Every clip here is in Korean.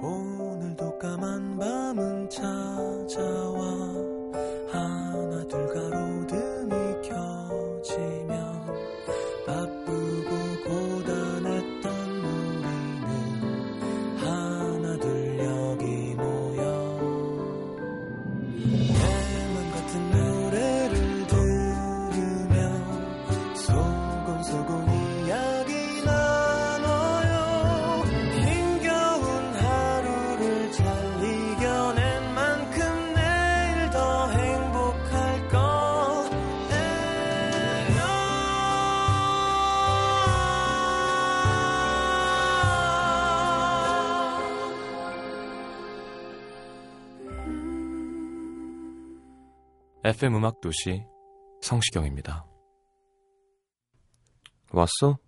오늘도 까만 밤은 찾아와 하나 둘 가로등이 켜지면 바쁘고 고단했던 우리는 하나 둘 여기 모여 대만 같은 노래를 들으며 소곤소곤 FM음악도시 성시경입니다. 왔어?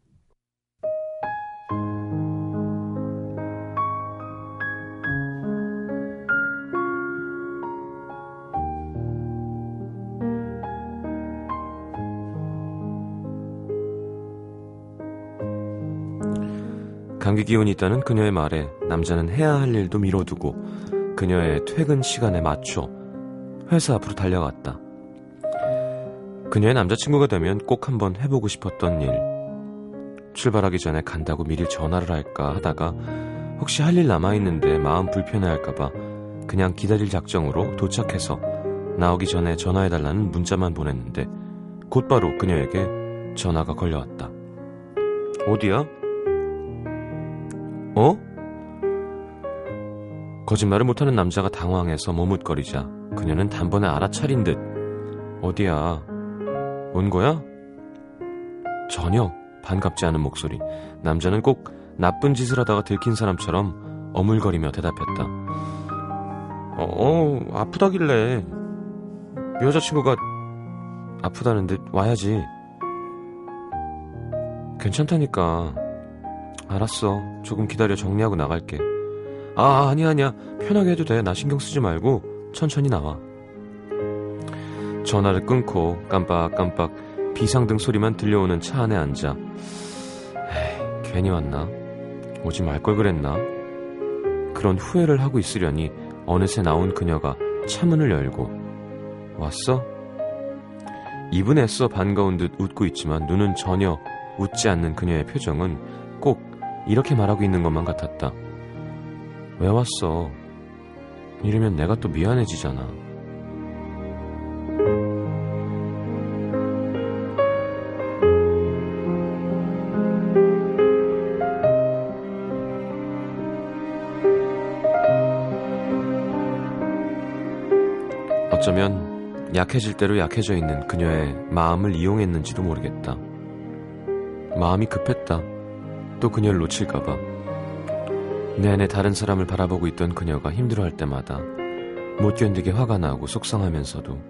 감기 기운이 있다는 그녀의 말에 남자는 해야 할 일도 미뤄두고 그녀의 퇴근 시간에 맞춰 회사 앞으로 달려갔다. 그녀의 남자친구가 되면 꼭 한번 해보고 싶었던 일. 출발하기 전에 간다고 미리 전화를 할까 하다가 혹시 할 일 남아있는데 마음 불편해할까봐 그냥 기다릴 작정으로 도착해서 나오기 전에 전화해달라는 문자만 보냈는데 곧바로 그녀에게 전화가 걸려왔다. 어디야? 어? 거짓말을 못하는 남자가 당황해서 머뭇거리자 그녀는 단번에 알아차린 듯 어디야? 온 거야? 전혀 반갑지 않은 목소리. 남자는 꼭 나쁜 짓을 하다가 들킨 사람처럼 어물거리며 대답했다. 아프다길래 여자친구가 아프다는데 와야지. 괜찮다니까. 알았어. 조금 기다려 정리하고 나갈게. 아니야. 편하게 해도 돼. 나 신경 쓰지 말고 천천히 나와. 전화를 끊고 깜빡깜빡 비상등 소리만 들려오는 차 안에 앉아 에이, 괜히 왔나? 오지 말걸 그랬나? 그런 후회를 하고 있으려니 어느새 나온 그녀가 차문을 열고 왔어? 입은 애써 반가운 듯 웃고 있지만 눈은 전혀 웃지 않는 그녀의 표정은 꼭 이렇게 말하고 있는 것만 같았다. 왜 왔어? 이러면 내가 또 미안해지잖아. 어쩌면 약해질 대로 약해져 있는 그녀의 마음을 이용했는지도 모르겠다. 마음이 급했다. 또 그녀를 놓칠까봐. 내내 다른 사람을 바라보고 있던 그녀가 힘들어할 때마다 못 견디게 화가 나고 속상하면서도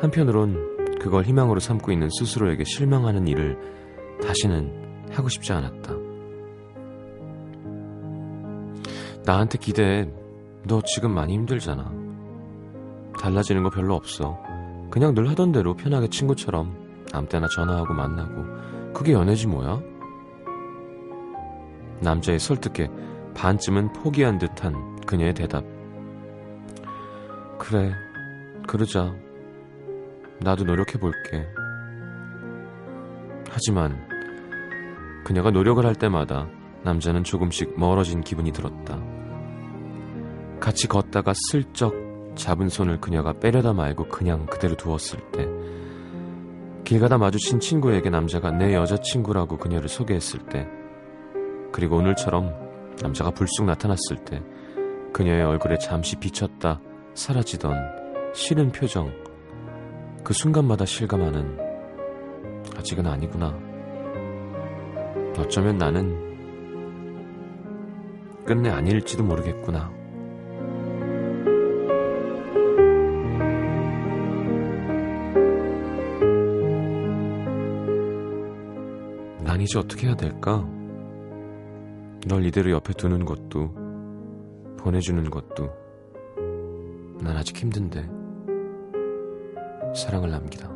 한편으론 그걸 희망으로 삼고 있는 스스로에게 실망하는 일을 다시는 하고 싶지 않았다. 나한테 기대해. 너 지금 많이 힘들잖아. 달라지는 거 별로 없어. 그냥 늘 하던 대로 편하게 친구처럼 아무 때나 전화하고 만나고 그게 연애지 뭐야? 남자의 설득에 반쯤은 포기한 듯한 그녀의 대답. 그래, 그러자. 나도 노력해볼게. 하지만 그녀가 노력을 할 때마다 남자는 조금씩 멀어진 기분이 들었다. 같이 걷다가 슬쩍 잡은 손을 그녀가 빼려다 말고 그냥 그대로 두었을 때 길 가다 마주친 친구에게 남자가 내 여자친구라고 그녀를 소개했을 때 그리고 오늘처럼 남자가 불쑥 나타났을 때 그녀의 얼굴에 잠시 비쳤다 사라지던 싫은 표정. 그 순간마다 실감하는 아직은 아니구나. 어쩌면 나는 끝내 아닐지도 모르겠구나. 난 이제 어떻게 해야 될까? 널 이대로 옆에 두는 것도 보내주는 것도 난 아직 힘든데. 사랑을 남기다.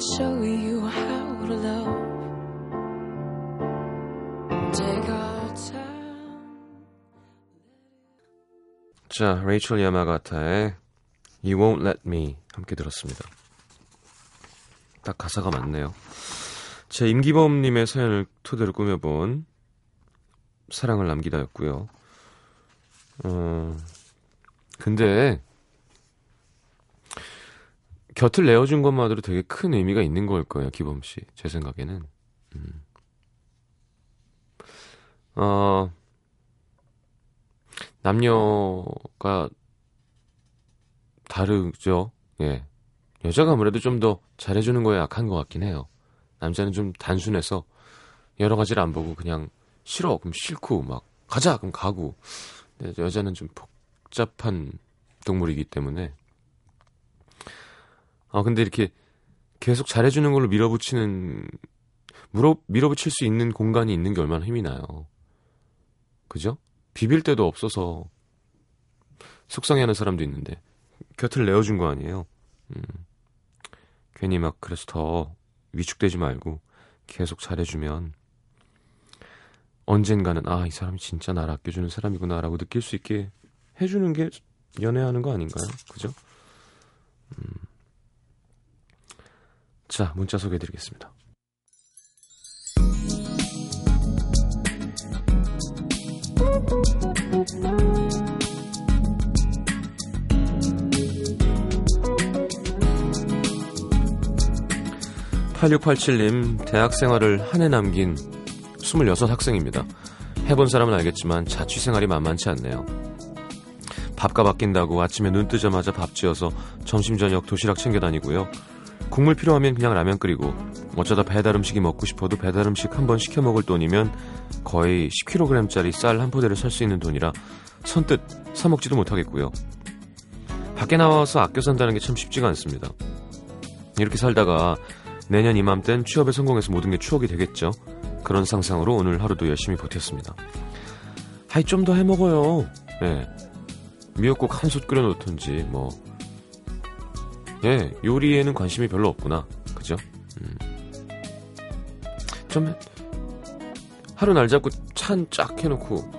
could show you how to love. Take our time. 자, 레이첼 야마가타의 You Won't Let Me 함께 들었습니다. 딱 가사가 맞네요. 제 임기범님의 사연을 토대로 꾸며본 사랑을 남기다였고요. 근데 곁을 내어준 것만으로 되게 큰 의미가 있는 걸 거예요, 기범 씨. 제 생각에는. 남녀가 다르죠. 예, 여자가 아무래도 좀 더 잘해주는 거에 약한 것 같긴 해요. 남자는 좀 단순해서 여러 가지를 안 보고 그냥 싫어 그럼 싫고 막 가자 그럼 가고. 근데 여자는 좀 복잡한 동물이기 때문에. 아, 근데 이렇게 계속 잘해주는 걸로 밀어붙일 수 있는 공간이 있는 게 얼마나 힘이 나요. 그죠? 비빌 데도 없어서 속상해하는 사람도 있는데 곁을 내어준 거 아니에요. 괜히 막 그래서 더 위축되지 말고 계속 잘해주면 언젠가는 아, 이 사람이 진짜 나를 아껴주는 사람이구나라고 느낄 수 있게 해주는 게 연애하는 거 아닌가요? 그죠? 자, 문자 소개해드리겠습니다. 8687님, 대학생활을 한 해 남긴 26학생입니다. 해본 사람은 알겠지만 자취생활이 만만치 않네요. 밥값 아낀다고 아침에 눈 뜨자마자 밥 지어서 점심 저녁 도시락 챙겨 다니고요. 국물 필요하면 그냥 라면 끓이고, 어쩌다 배달 음식이 먹고 싶어도 배달 음식 한번 시켜 먹을 돈이면 거의 10kg짜리 쌀 한 포대를 살 수 있는 돈이라 선뜻 사 먹지도 못하겠고요. 밖에 나와서 아껴 산다는 게 참 쉽지가 않습니다. 이렇게 살다가 내년 이맘땐 취업에 성공해서 모든 게 추억이 되겠죠. 그런 상상으로 오늘 하루도 열심히 버텼습니다. 아이, 좀 더 해먹어요. 예, 미역국 한 솥 끓여놓던지 뭐. 예, 요리에는 관심이 별로 없구나. 그죠? 좀 하루 날 잡고 찬 쫙 해놓고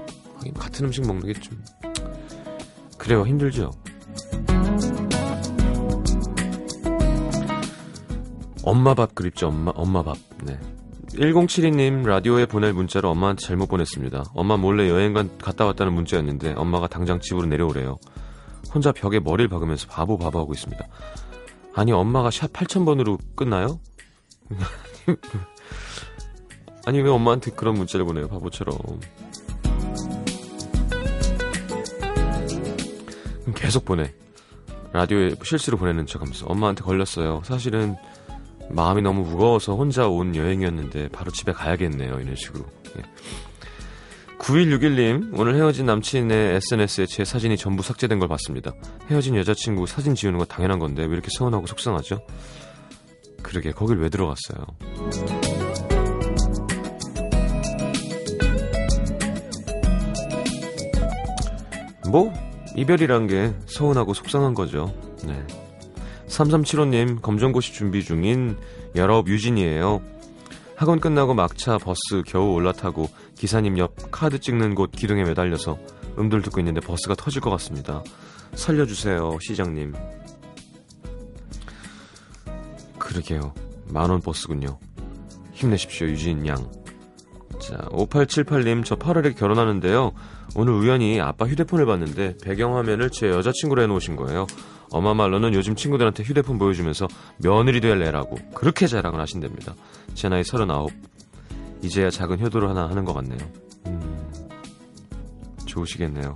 같은 음식 먹는 게 좀 그래요, 힘들죠. 엄마 밥 그립죠. 엄마 밥. 네. 1072님, 라디오에 보낼 문자로 엄마한테 잘못 보냈습니다. 엄마 몰래 여행 갔다 왔다는 문자였는데 엄마가 당장 집으로 내려오래요. 혼자 벽에 머리를 박으면서 바보 하고 있습니다. 아니, 엄마가 샷 8000번으로 끝나요? 아니, 왜 엄마한테 그런 문자를 보내요, 바보처럼. 계속 보내. 라디오에 실수로 보내는 척하면서 엄마한테 걸렸어요. 사실은 마음이 너무 무거워서 혼자 온 여행이었는데 바로 집에 가야겠네요, 이런 식으로. 예. 9161님, 오늘 헤어진 남친의 SNS에 제 사진이 전부 삭제된 걸 봤습니다. 헤어진 여자친구 사진 지우는 거 당연한 건데 왜 이렇게 서운하고 속상하죠? 그러게, 거길 왜 들어갔어요? 뭐, 이별이란 게 서운하고 속상한 거죠. 네. 3375님, 검정고시 준비 중인 19 유진이에요. 학원 끝나고 막차 버스 겨우 올라타고 기사님 옆 카드 찍는 곳 기둥에 매달려서 음들 듣고 있는데 버스가 터질 것 같습니다. 살려주세요, 시장님. 그러게요, 10,000원 버스군요. 힘내십시오, 유진 양. 자, 5878님, 저 8월에 결혼하는데요, 오늘 우연히 아빠 휴대폰을 봤는데 배경화면을 제 여자친구로 해놓으신 거예요. 엄마 말로는 요즘 친구들한테 휴대폰 보여주면서 며느리 될 애라고 그렇게 자랑을 하신답니다. 제 나이 39, 이제야 작은 효도를 하나 하는 것 같네요. 좋으시겠네요.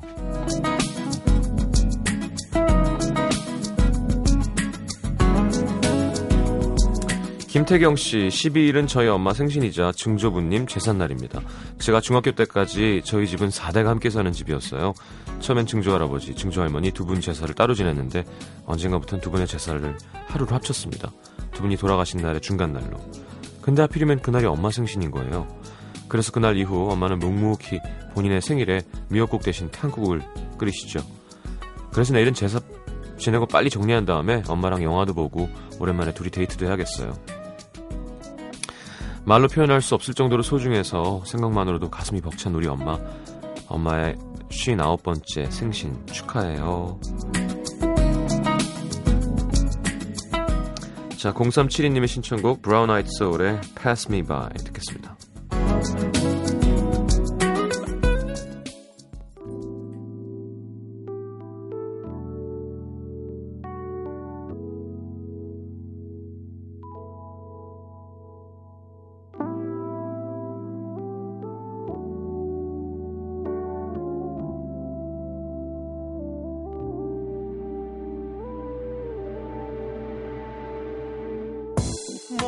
김태경씨, 12일은 저희 엄마 생신이자 증조부님 재산날입니다. 제가 중학교 때까지 저희 집은 4대가 함께 사는 집이었어요. 처음엔 증조할아버지, 증조할머니 두 분 제사를 따로 지냈는데 언젠가부터는 두 분의 제사를 하루로 합쳤습니다. 두 분이 돌아가신 날의 중간날로. 근데 하필이면 그날이 엄마 생신인 거예요. 그래서 그날 이후 엄마는 묵묵히 본인의 생일에 미역국 대신 탕국을 끓이시죠. 그래서 내일은 제사 지내고 빨리 정리한 다음에 엄마랑 영화도 보고 오랜만에 둘이 데이트도 해야겠어요. 말로 표현할 수 없을 정도로 소중해서 생각만으로도 가슴이 벅찬 우리 엄마. 엄마의 59번째 생신 축하해요. 자, 0372님의 신청곡 브라운 아이드 소울의 Pass Me By 듣겠습니다.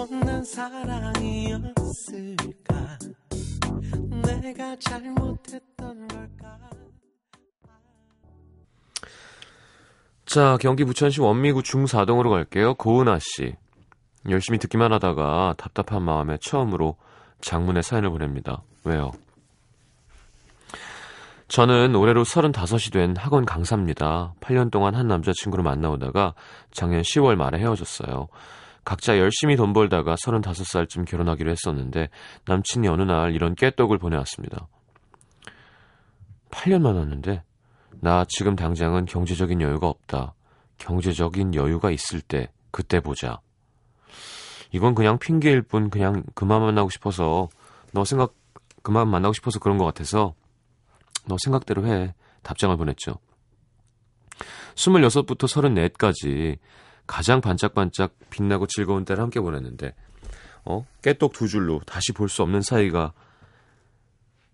못난 사랑이었을까? 내가 잘못했던 걸까? 자, 경기 부천시 원미구 중4동으로 갈게요. 고은아씨. 열심히 듣기만 하다가 답답한 마음에 처음으로 장문의 사연을 보냅니다. 왜요? 저는 올해로 35이 된 학원 강사입니다. 8년 동안 한 남자친구를 만나오다가 작년 10월 말에 헤어졌어요. 각자 열심히 돈 벌다가 35살쯤 결혼하기로 했었는데 남친이 어느 날 이런 깨떡을 보내왔습니다. 8년 만났는데 나 지금 당장은 경제적인 여유가 없다. 경제적인 여유가 있을 때 그때 보자. 이건 그냥 핑계일 뿐 그냥 그만 만나고 싶어서 그만 만나고 싶어서 그런 것 같아서 너 생각대로 해. 답장을 보냈죠. 26부터 34까지 가장 반짝반짝 빛나고 즐거운 때를 함께 보냈는데 깨똑 두 줄로 다시 볼 수 없는 사이가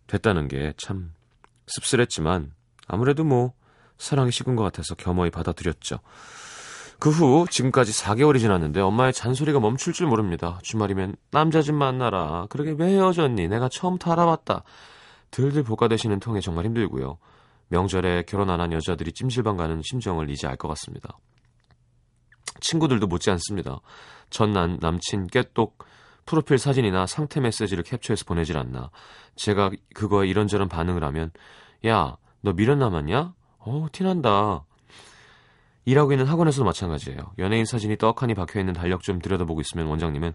됐다는 게 참 씁쓸했지만 아무래도 사랑이 식은 것 같아서 겸허히 받아들였죠. 그 후 지금까지 4개월이 지났는데 엄마의 잔소리가 멈출 줄 모릅니다. 주말이면 남자 좀 만나라. 그러게 왜 헤어졌니? 내가 처음부터 알아봤다. 들들 볶아대시는 통에 정말 힘들고요. 명절에 결혼 안 한 여자들이 찜질방 가는 심정을 이제 알 것 같습니다. 친구들도 못지않습니다. 전 남친 깨똑 프로필 사진이나 상태 메시지를 캡처해서 보내질 않나. 제가 그거에 이런저런 반응을 하면 야, 너 미련 남았냐? 티난다. 일하고 있는 학원에서도 마찬가지예요. 연예인 사진이 떡하니 박혀있는 달력 좀 들여다보고 있으면 원장님은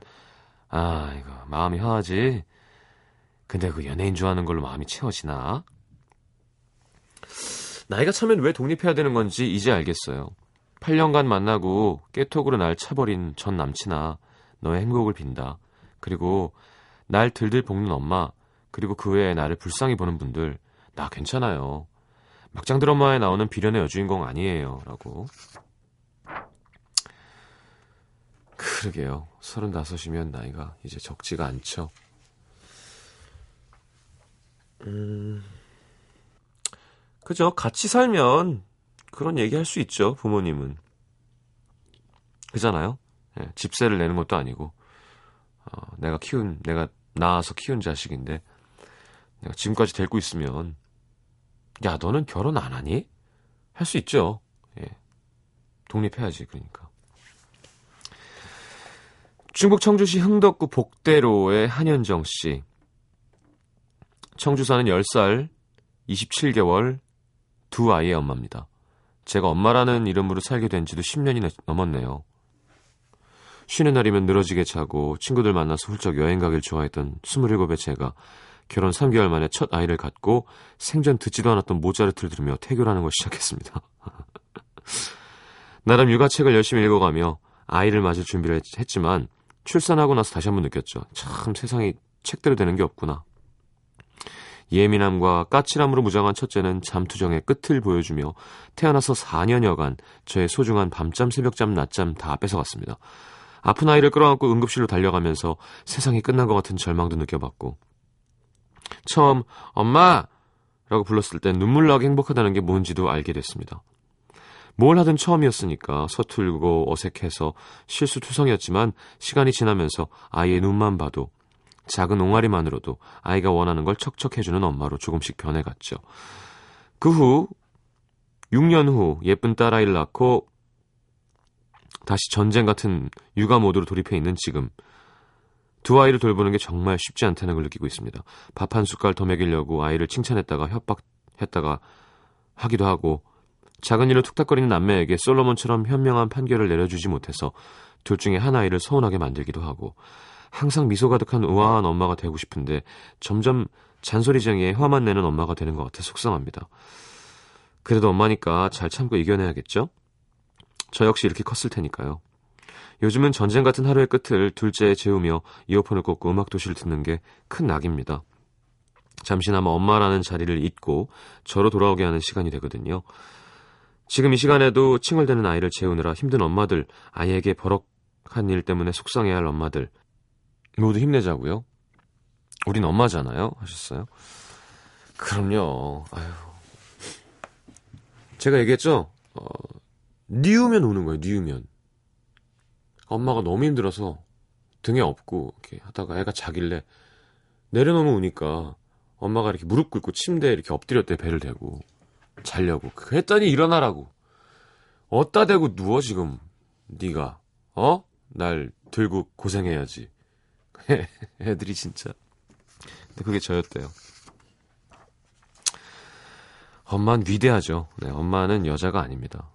아, 이거 마음이 화하지. 근데 그 연예인 좋아하는 걸로 마음이 채워지나? 나이가 차면 왜 독립해야 되는 건지 이제 알겠어요. 8년간 만나고 깨톡으로 날 차버린 전 남친아, 너의 행복을 빈다. 그리고 날 들들 볶는 엄마, 그리고 그 외에 나를 불쌍히 보는 분들, 나 괜찮아요. 막장 드라마에 나오는 비련의 여주인공 아니에요. 라고. 그러게요. 35이면 나이가 이제 적지가 않죠. 그죠. 같이 살면 그런 얘기할 수 있죠. 부모님은 그잖아요. 예, 집세를 내는 것도 아니고 내가 낳아서 키운 자식인데 내가 지금까지 데리고 있으면 야 너는 결혼 안 하니? 할 수 있죠. 예, 독립해야지. 그러니까 중국 청주시 흥덕구 복대로의 한현정씨. 청주 사는 10살 27개월 두 아이의 엄마입니다. 제가 엄마라는 이름으로 살게 된 지도 10년이 넘었네요. 쉬는 날이면 늘어지게 자고 친구들 만나서 훌쩍 여행 가길 좋아했던 27의 제가 결혼 3개월 만에 첫 아이를 갖고 생전 듣지도 않았던 모차르트를 들으며 태교를 하는 걸 시작했습니다. 나름 육아책을 열심히 읽어가며 아이를 맞을 준비를 했지만 출산하고 나서 다시 한번 느꼈죠. 참 세상이 책대로 되는 게 없구나. 예민함과 까칠함으로 무장한 첫째는 잠투정의 끝을 보여주며 태어나서 4년여간 저의 소중한 밤잠, 새벽잠, 낮잠 다 뺏어갔습니다. 아픈 아이를 끌어안고 응급실로 달려가면서 세상이 끝난 것 같은 절망도 느껴봤고 처음 엄마! 라고 불렀을 때 눈물 나게 행복하다는 게 뭔지도 알게 됐습니다. 뭘 하든 처음이었으니까 서툴고 어색해서 실수투성이었지만 시간이 지나면서 아이의 눈만 봐도 작은 옹알이만으로도 아이가 원하는 걸 척척해주는 엄마로 조금씩 변해갔죠. 그 후 6년 후 예쁜 딸아이를 낳고 다시 전쟁 같은 육아 모드로 돌입해 있는 지금 두 아이를 돌보는 게 정말 쉽지 않다는 걸 느끼고 있습니다. 밥 한 숟갈 더 먹이려고 아이를 칭찬했다가 협박했다가 하기도 하고 작은 일로 툭탁거리는 남매에게 솔로몬처럼 현명한 판결을 내려주지 못해서 둘 중에 한 아이를 서운하게 만들기도 하고 항상 미소 가득한 우아한 엄마가 되고 싶은데 점점 잔소리쟁이에 화만 내는 엄마가 되는 것 같아 속상합니다. 그래도 엄마니까 잘 참고 이겨내야겠죠? 저 역시 이렇게 컸을 테니까요. 요즘은 전쟁 같은 하루의 끝을 둘째에 재우며 이어폰을 꽂고 음악도시를 듣는 게 큰 낙입니다. 잠시나마 엄마라는 자리를 잊고 저로 돌아오게 하는 시간이 되거든요. 지금 이 시간에도 칭얼대는 아이를 재우느라 힘든 엄마들, 아이에게 버럭한 일 때문에 속상해할 엄마들 모두 힘내자고요. 우린 엄마잖아요. 하셨어요? 그럼요. 아유, 제가 얘기했죠? 니우면 우는 거예요. 니우면. 엄마가 너무 힘들어서 등에 업고 이렇게 하다가 애가 자길래 내려놓으면 우니까 엄마가 이렇게 무릎 꿇고 침대에 이렇게 엎드렸대. 배를 대고 자려고. 그랬더니 일어나라고. 어따 대고 누워 지금 네가. 어? 날 들고 고생해야지. 애들이 진짜. 근데 그게 저였대요. 엄마는 위대하죠. 네, 엄마는 여자가 아닙니다.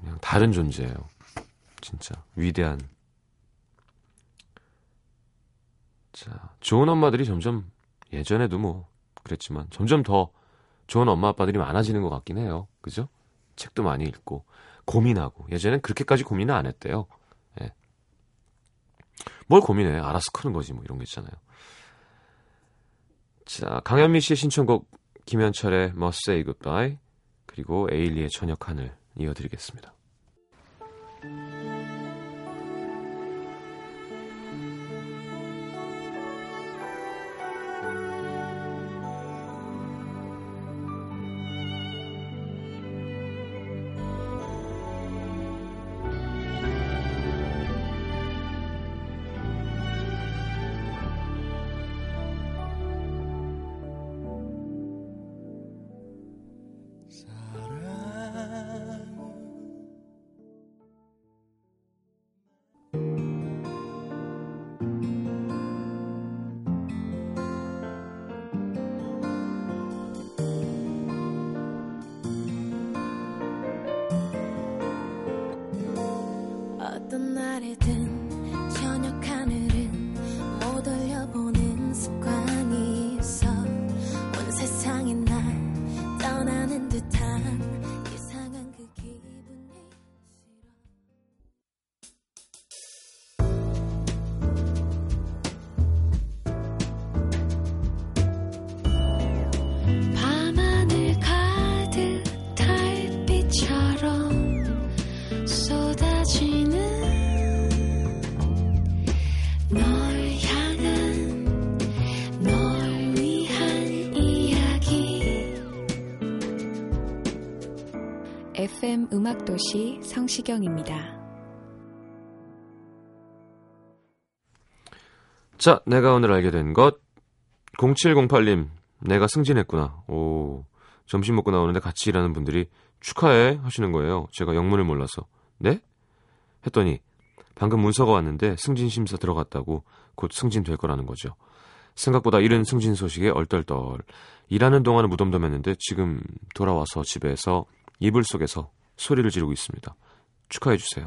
그냥 다른 존재예요. 진짜 위대한. 자, 좋은 엄마들이 점점, 예전에도 뭐 그랬지만 점점 더 좋은 엄마 아빠들이 많아지는 것 같긴 해요. 그죠? 책도 많이 읽고 고민하고. 예전엔 그렇게까지 고민은 안 했대요. 예. 뭘 고민해? 알아서 크는 거지 뭐, 이런 게 있잖아요. 자, 강현미 씨의 신청곡 김현철의 Must Say Goodbye, 그리고 에일리의 저녁 하늘 이어드리겠습니다. FM음악도시 성시경입니다. 자, 내가 오늘 알게 된 것. 0708님, 내가 승진했구나. 오, 점심 먹고 나오는데 같이 일하는 분들이 축하해 하시는 거예요. 제가 영문을 몰라서 네? 했더니 방금 문서가 왔는데 승진심사 들어갔다고 곧 승진될 거라는 거죠. 생각보다 이른 승진 소식에 얼떨떨. 일하는 동안은 무덤덤했는데 지금 돌아와서 집에서 이불 속에서 소리를 지르고 있습니다. 축하해 주세요.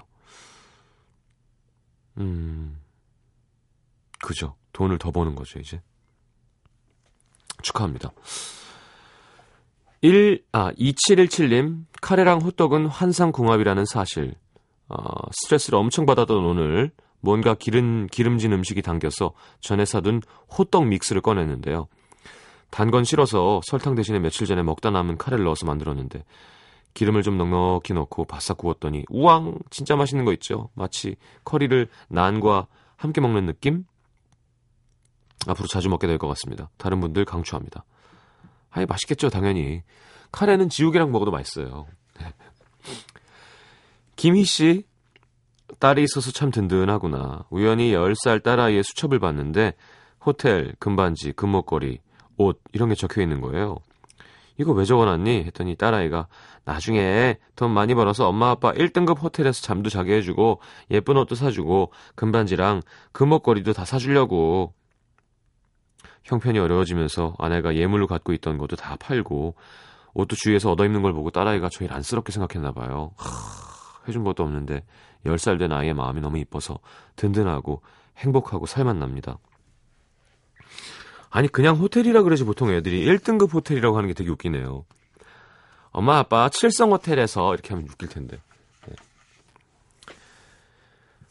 그죠. 돈을 더 버는 거죠, 이제. 축하합니다. 2717님, 카레랑 호떡은 환상궁합이라는 사실. 스트레스를 엄청 받았던 오늘 뭔가 기름진 음식이 당겨서 전에 사둔 호떡 믹스를 꺼냈는데요. 단 건 싫어서 설탕 대신에 며칠 전에 먹다 남은 카레를 넣어서 만들었는데 기름을 좀 넉넉히 넣고 바싹 구웠더니 우왕! 진짜 맛있는 거 있죠? 마치 커리를 난과 함께 먹는 느낌? 앞으로 자주 먹게 될 것 같습니다. 다른 분들 강추합니다. 아이, 맛있겠죠? 당연히. 카레는 지우개랑 먹어도 맛있어요. 김희씨, 딸이 있어서 참 든든하구나. 우연히 10살 딸아이의 수첩을 봤는데 호텔, 금반지, 금목걸이, 옷 이런 게 적혀있는 거예요. 이거 왜 적어놨니? 했더니 딸아이가 나중에 돈 많이 벌어서 엄마 아빠 1등급 호텔에서 잠도 자게 해주고 예쁜 옷도 사주고 금반지랑 금목걸이도 다 사주려고. 형편이 어려워지면서 아내가 예물로 갖고 있던 것도 다 팔고 옷도 주위에서 얻어입는 걸 보고 딸아이가 저희를 안쓰럽게 생각했나 봐요. 해준 것도 없는데 10살 된 아이의 마음이 너무 이뻐서 든든하고 행복하고 살맛납니다. 아니 그냥 호텔이라 그러지 보통 애들이 1등급 호텔이라고 하는 게 되게 웃기네요. 엄마 아빠 7성 호텔에서 이렇게 하면 웃길 텐데. 네.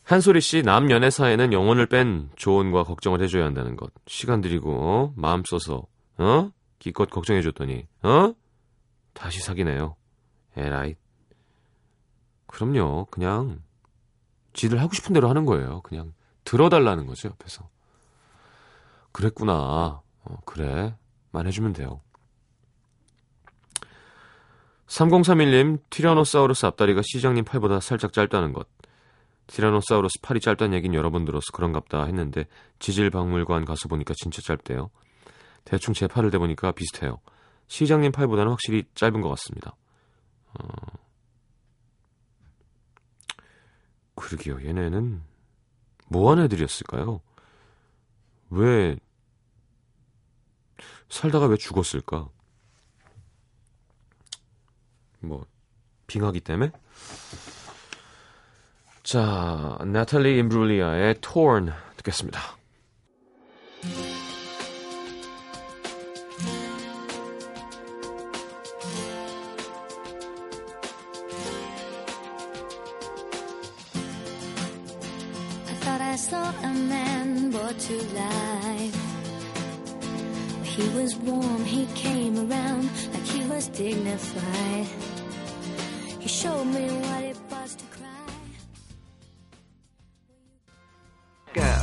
한소리 씨, 남연애 사이에는 영혼을 뺀 조언과 걱정을 해줘야 한다는 것. 시간 들이고 마음 써서 기껏 걱정해줬더니 다시 사귀네요. 에라이. 그럼요. 그냥 지들 하고 싶은 대로 하는 거예요. 그냥 들어달라는 거죠 옆에서. 그랬구나. 그래. 말해주면 돼요. 3031님, 티라노사우루스 앞다리가 시장님 팔보다 살짝 짧다는 것. 티라노사우루스 팔이 짧다는 얘기는 여러 번 들어서 그런갑다 했는데 지질박물관 가서 보니까 진짜 짧대요. 대충 제 팔을 대보니까 비슷해요. 시장님 팔보다는 확실히 짧은 것 같습니다. 그러게요. 얘네는 뭐한 애들이었을까요? 왜 살다가 왜 죽었을까? 뭐 빙하기 때문에? 자, 나탈리 임브룰리아의 Torn 듣겠습니다. To life. He was warm, he came around like he was dignified. He showed me what it was to cry. Girl.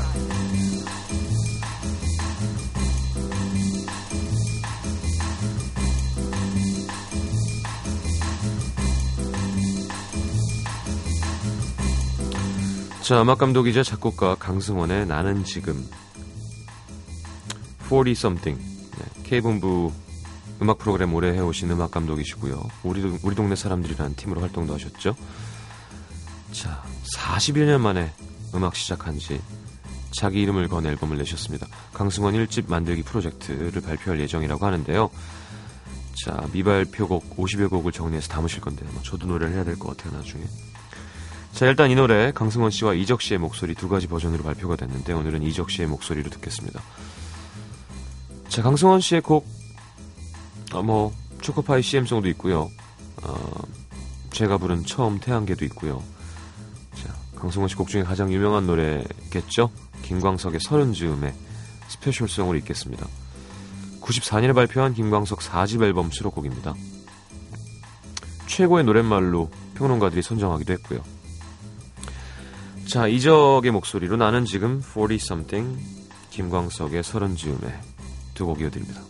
자, 음악감독이자 작곡가 강승원의 나는 지금 40-something. 네, K본부 음악 프로그램 오래 해오신 음악감독이시고요. 우리 동네 사람들이라는 팀으로 활동도 하셨죠. 자, 41년 만에 음악 시작한 지 자기 이름을 건 앨범을 내셨습니다. 강승원 1집 만들기 프로젝트를 발표할 예정이라고 하는데요. 자, 미발표곡 50여 곡을 정리해서 담으실 건데 아마 저도 노래를 해야 될 것 같아요 나중에. 자, 일단 이 노래 강승원 씨와 이적 씨의 목소리 두 가지 버전으로 발표가 됐는데 오늘은 이적 씨의 목소리로 듣겠습니다. 자, 강승원 씨의 곡 뭐 초코파이 CM송도 있고요. 제가 부른 처음 태양계도 있고요. 자, 강승원 씨 곡 중에 가장 유명한 노래겠죠? 김광석의 서른 즈음에 스페셜송으로 있겠습니다. 94년에 발표한 김광석 4집 앨범 수록곡입니다. 최고의 노랫말로 평론가들이 선정하기도 했고요. 자, 이적의 목소리로 나는 지금 40-something, 김광석의 서른 즈음에 두 곡 이어드립니다.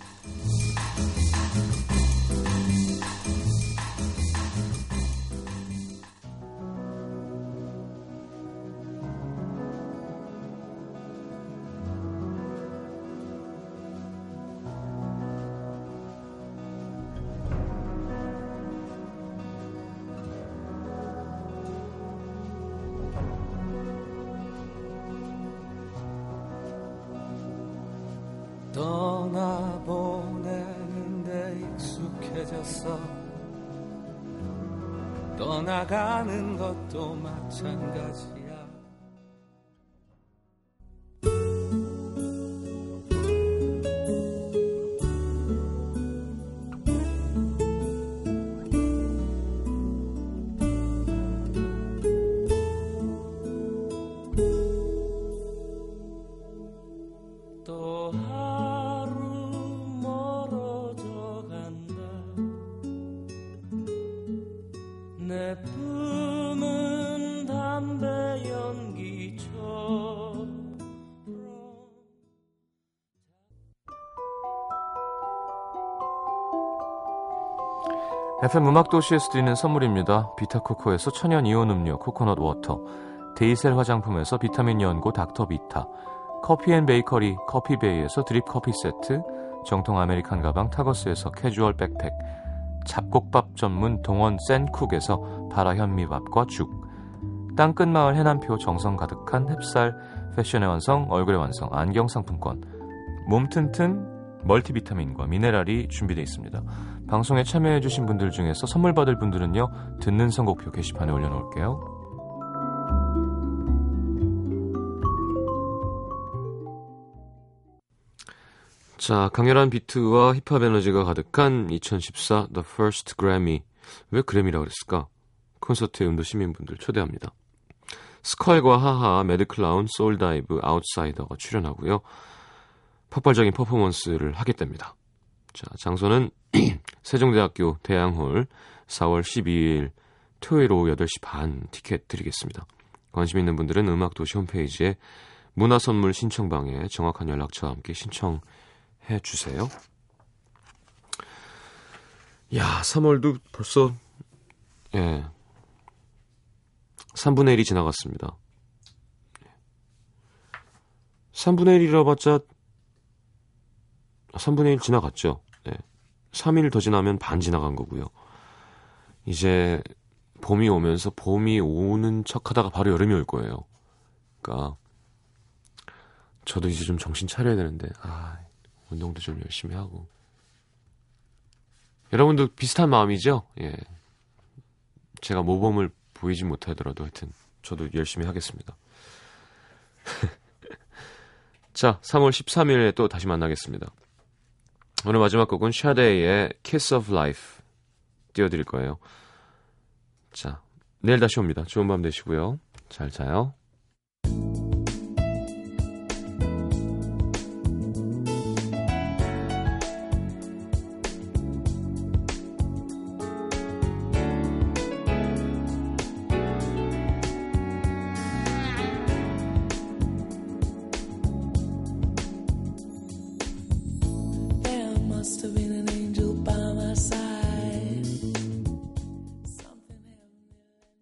떠나보내는데 익숙해졌어. 떠나가는 것도 마찬가지야. FM음악도시에서 드리는 선물입니다. 비타코코에서 천연 이온 음료 코코넛 워터, 데이셜 화장품에서 비타민 연고 닥터비타, 커피앤베이커리 커피베이에서 드립 커피 세트, 정통 아메리칸 가방 타거스에서 캐주얼 백팩, 잡곡밥 전문 동원 센쿡에서 바라현미밥과 죽, 땅끝마을 해남표 정성 가득한 햅쌀, 패션의 완성, 얼굴의 완성, 안경 상품권, 몸 튼튼 멀티비타민과 미네랄이 준비되어 있습니다. 방송에 참여해주신 분들 중에서 선물 받을 분들은요, 듣는 선곡표 게시판에 올려놓을게요. 자, 강렬한 비트와 힙합 에너지가 가득한 2014 The First Grammy. 왜 그래미라고 그랬을까? 콘서트에 음도 시민분들 초대합니다. 스컬과 하하, 메드클라운, 솔다이브, 아웃사이더가 출연하고요. 폭발적인 퍼포먼스를 하겠답니다. 자, 장소는 세종대학교 대양홀 4월 12일 토요일 오후 8시 반 티켓 드리겠습니다. 관심 있는 분들은 음악도시 홈페이지에 문화선물 신청방에 정확한 연락처와 함께 신청해 주세요. 야, 3월도 벌써 3분의 1이 지나갔습니다. 3분의 1이라 봤자 3분의 1 지나갔죠. 3일 더 지나면 반 지나간 거고요. 이제 봄이 오면서 봄이 오는 척하다가 바로 여름이 올 거예요. 그러니까 저도 이제 좀 정신 차려야 되는데 운동도 좀 열심히 하고. 여러분도 비슷한 마음이죠? 예. 제가 모범을 보이지 못하더라도 하여튼 저도 열심히 하겠습니다. 자, 3월 13일에 또 다시 만나겠습니다. 오늘 마지막 곡은 샤데이의 Kiss of Life 띄워드릴 거예요. 자, 내일 다시 옵니다. 좋은 밤 되시고요. 잘 자요.